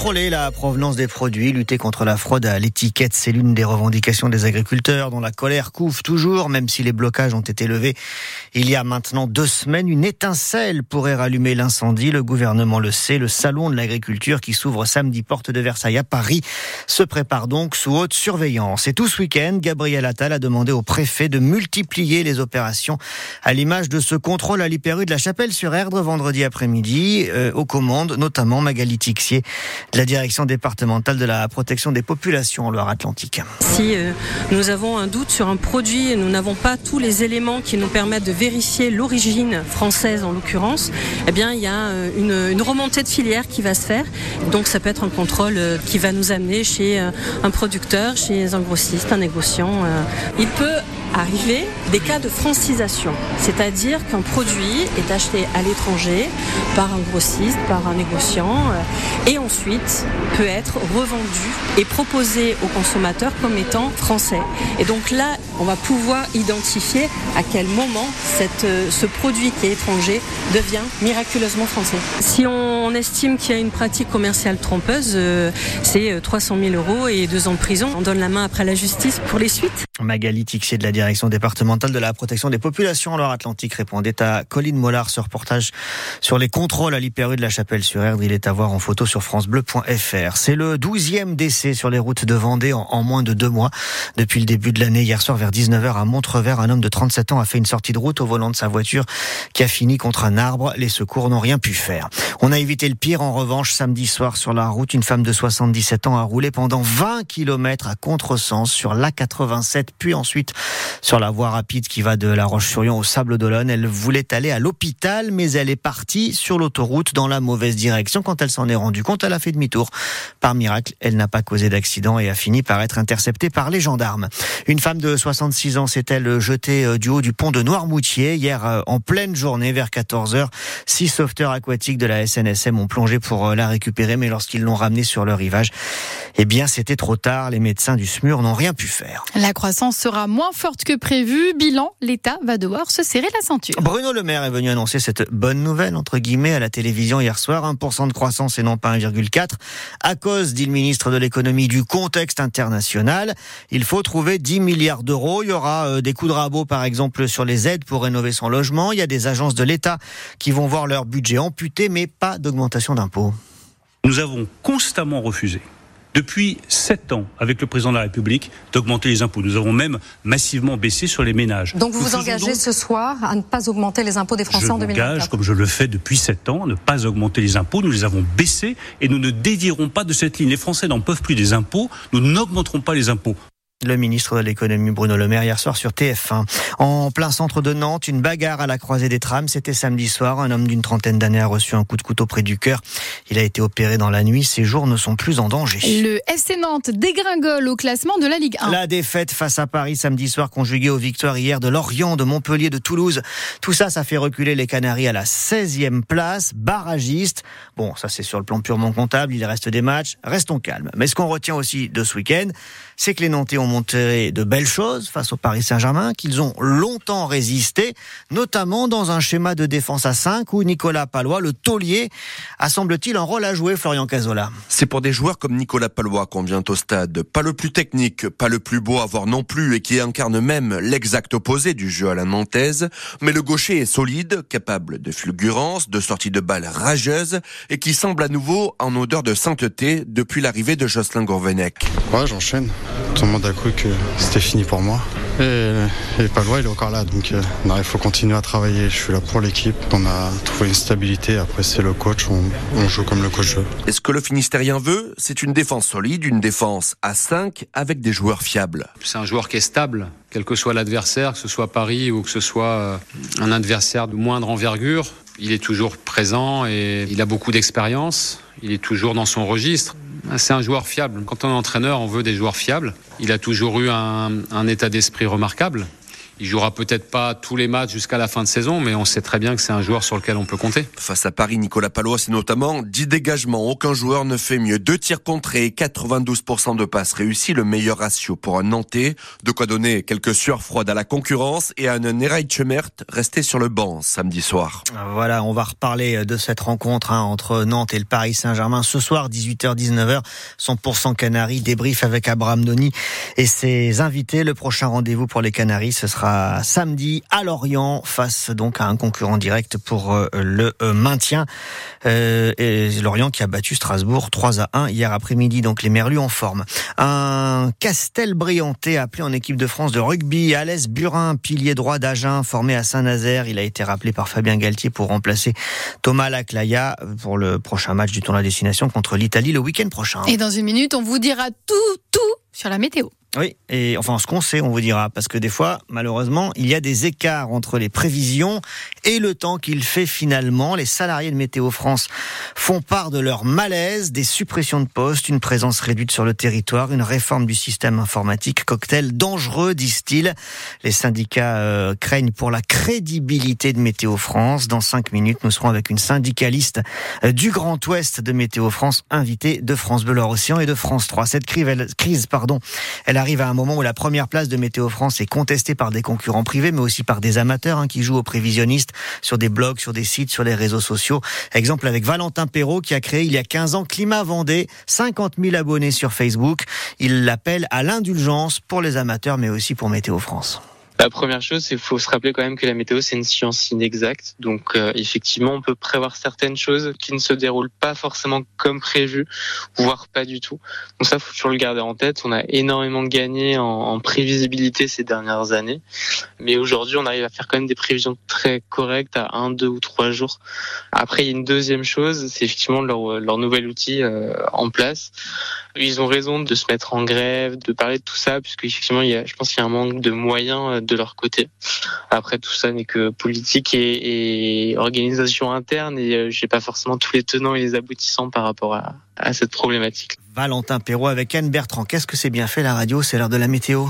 Contrôler la provenance des produits, lutter contre la fraude à l'étiquette, c'est l'une des revendications des agriculteurs dont la colère couvre toujours, même si les blocages ont été levés. Il y a maintenant 2 semaines, une étincelle pourrait rallumer l'incendie. Le gouvernement le sait, le salon de l'agriculture qui s'ouvre samedi porte de Versailles à Paris se prépare donc sous haute surveillance. Et tout ce week-end, Gabriel Attal a demandé au préfet de multiplier les opérations à l'image de ce contrôle à l'hyper-U de la Chapelle-sur-Erdre vendredi après-midi, aux commandes notamment Magali Tixier de la direction départementale de la protection des populations en Loire-Atlantique. Si nous avons un doute sur un produit et nous n'avons pas tous les éléments qui nous permettent de vérifier l'origine française en l'occurrence, eh bien il y a une remontée de filière qui va se faire. Donc ça peut être un contrôle qui va nous amener chez un producteur, chez un grossiste, un négociant. Il peut arriver des cas de francisation, c'est-à-dire qu'un produit est acheté à l'étranger par un grossiste, par un négociant et ensuite peut être revendu et proposé aux consommateurs comme étant français. Et donc là, on va pouvoir identifier à quel moment ce produit qui est étranger devient miraculeusement français. Si on estime qu'il y a une pratique commerciale trompeuse, c'est 300 000 € et 2 ans de prison. On donne la main après la justice pour les suites. Magali Tixier de la direction départementale de la protection des populations en Loire-Atlantique répondait à Colin Mollard. Ce reportage sur les contrôles à l'hyper-U de la Chapelle-sur-Erdre, il est à voir en photo sur francebleu.fr. C'est le 12e décès sur les routes de Vendée en moins de 2 mois. Depuis le début de l'année, hier soir vers 19h à Montrevers, un homme de 37 ans a fait une sortie de route au volant de sa voiture qui a fini contre un arbre. Les secours n'ont rien pu faire. On a évité le pire en revanche samedi soir sur la route. Une femme de 77 ans a roulé pendant 20 km à contresens sur l'A87 puis ensuite sur la voie rapide qui va de la Roche-sur-Yon au Sable d'Olonne. Elle voulait aller à l'hôpital, mais elle est partie sur l'autoroute dans la mauvaise direction. Quand elle s'en est rendue compte, elle a fait demi-tour. Par miracle, elle n'a pas causé d'accident et a fini par être interceptée par les gendarmes. Une femme de 66 ans s'est-elle jetée du haut du pont de Noirmoutier hier en pleine journée vers 14h. 6 sauveteurs aquatiques de la SNSM ont plongé pour la récupérer, mais lorsqu'ils l'ont ramenée sur le rivage, eh bien, c'était trop tard. Les médecins du SMUR n'ont rien pu faire. La croissance sera moins forte que prévu. Bilan, l'État va devoir se serrer la ceinture. Bruno Le Maire est venu annoncer cette bonne nouvelle, entre guillemets, à la télévision hier soir. 1% de croissance et non pas 1,4. À cause, dit le ministre de l'économie, du contexte international, il faut trouver 10 milliards d'euros. Il y aura des coups de rabot, par exemple, sur les aides pour rénover son logement. Il y a des agences de l'État qui vont voir leur budget amputé, mais pas d'augmentation d'impôts. Nous avons constamment refusé, depuis 7 ans, avec le président de la République, d'augmenter les impôts. Nous avons même massivement baissé sur les ménages. Donc vous engagez ce soir à ne pas augmenter les impôts des Français en 2024 ? Je m'engage, comme je le fais depuis 7 ans, à ne pas augmenter les impôts. Nous les avons baissés et nous ne dévierons pas de cette ligne. Les Français n'en peuvent plus des impôts. Nous n'augmenterons pas les impôts. Le ministre de l'économie Bruno Le Maire hier soir sur TF1. En plein centre de Nantes, une bagarre à la croisée des trams. C'était samedi soir. Un homme d'une 30aine d'années a reçu un coup de couteau près du cœur. Il a été opéré dans la nuit. Ses jours ne sont plus en danger. Le FC Nantes dégringole au classement de la Ligue 1. La défaite face à Paris samedi soir conjuguée aux victoires hier de Lorient, de Montpellier, de Toulouse. Tout ça, ça fait reculer les Canaries à la 16e place. Barragiste. Bon, ça c'est sur le plan purement comptable. Il reste des matchs. Restons calmes. Mais ce qu'on retient aussi de ce week-end, c'est que les Nantais ont montré de belles choses face au Paris Saint-Germain, qu'ils ont longtemps résisté, notamment dans un schéma de défense à 5 où Nicolas Pallois, le taulier, a semble-t-il un rôle à jouer, Florian Cazola. C'est pour des joueurs comme Nicolas Pallois qu'on vient au stade. Pas le plus technique, pas le plus beau à voir non plus et qui incarne même l'exact opposé du jeu à la nantaise, mais le gaucher est solide, capable de fulgurances, de sorties de balles rageuses et qui semble à nouveau en odeur de sainteté depuis l'arrivée de Jocelyn Gourvennec. Ouais, j'enchaîne. Tout le monde a cru que c'était fini pour moi. Et Pallois, il est encore là, donc il faut continuer à travailler. Je suis là pour l'équipe. On a trouvé une stabilité. Après, c'est le coach. On joue comme le coach veut. Et ce que le Finistérien veut, c'est une défense solide, une défense à 5 avec des joueurs fiables. C'est un joueur qui est stable, quel que soit l'adversaire, que ce soit Paris ou que ce soit un adversaire de moindre envergure. Il est toujours présent et il a beaucoup d'expérience. Il est toujours dans son registre. C'est un joueur fiable. Quand on est entraîneur, on veut des joueurs fiables. Il a toujours eu un état d'esprit remarquable. Il jouera peut-être pas tous les matchs jusqu'à la fin de saison, mais on sait très bien que c'est un joueur sur lequel on peut compter. Face à Paris, Nicolas Pallois, c'est notamment 10 dégagements. Aucun joueur ne fait mieux. 2 tirs contrés et 92% de passes réussies, le meilleur ratio pour un Nantais. De quoi donner quelques sueurs froides à la concurrence et à un Nereitschmert resté sur le banc samedi soir. Voilà, on va reparler de cette rencontre entre Nantes et le Paris Saint-Germain ce soir, 18h-19h. 100% Canaries, débrief avec Abraham Doni et ses invités. Le prochain rendez-vous pour les Canaries, ce sera samedi à Lorient, face donc à un concurrent direct pour le maintien. Et Lorient qui a battu Strasbourg 3-1 hier après-midi, donc les Merlus en forme. Un Castel Brianté appelé en équipe de France de rugby. Alès Burin, pilier droit d'Agen, formé à Saint-Nazaire. Il a été rappelé par Fabien Galthié pour remplacer Thomas Laclaia pour le prochain match du tournoi destination contre l'Italie le week-end prochain. Et dans une minute, on vous dira tout sur la météo. Oui, et enfin ce qu'on sait, on vous dira, parce que des fois, malheureusement, il y a des écarts entre les prévisions et le temps qu'il fait finalement. Les salariés de Météo France font part de leur malaise, des suppressions de postes, une présence réduite sur le territoire, une réforme du système informatique, cocktail dangereux, disent-ils. Les syndicats craignent pour la crédibilité de Météo France. Dans 5 minutes, nous serons avec une syndicaliste du Grand Ouest de Météo France, invitée de France Bleu Loire-Océan et de France 3. Cette crise, elle arrive à un moment où la première place de Météo France est contestée par des concurrents privés, mais aussi par des amateurs qui jouent aux prévisionnistes sur des blogs, sur des sites, sur les réseaux sociaux. Exemple avec Valentin Perrault qui a créé il y a 15 ans Climat Vendée, 50 000 abonnés sur Facebook. Il l'appelle à l'indulgence pour les amateurs, mais aussi pour Météo France. La première chose, c'est qu'il faut se rappeler quand même que la météo, c'est une science inexacte. Donc effectivement, on peut prévoir certaines choses qui ne se déroulent pas forcément comme prévu, voire pas du tout. Donc ça, il faut toujours le garder en tête. On a énormément gagné en prévisibilité ces dernières années. Mais aujourd'hui, on arrive à faire quand même des prévisions très correctes à 1, 2 ou 3 jours. Après, il y a une deuxième chose, c'est effectivement leur nouvel outil en place. Ils ont raison de se mettre en grève, de parler de tout ça, puisque effectivement, je pense qu'il y a un manque de moyens de leur côté. Après, tout ça n'est que politique et organisation interne, et j'ai pas forcément tous les tenants et les aboutissants par rapport à cette problématique. Valentin Perrault avec Anne Bertrand. Qu'est-ce que c'est bien fait la radio, c'est l'heure de la météo.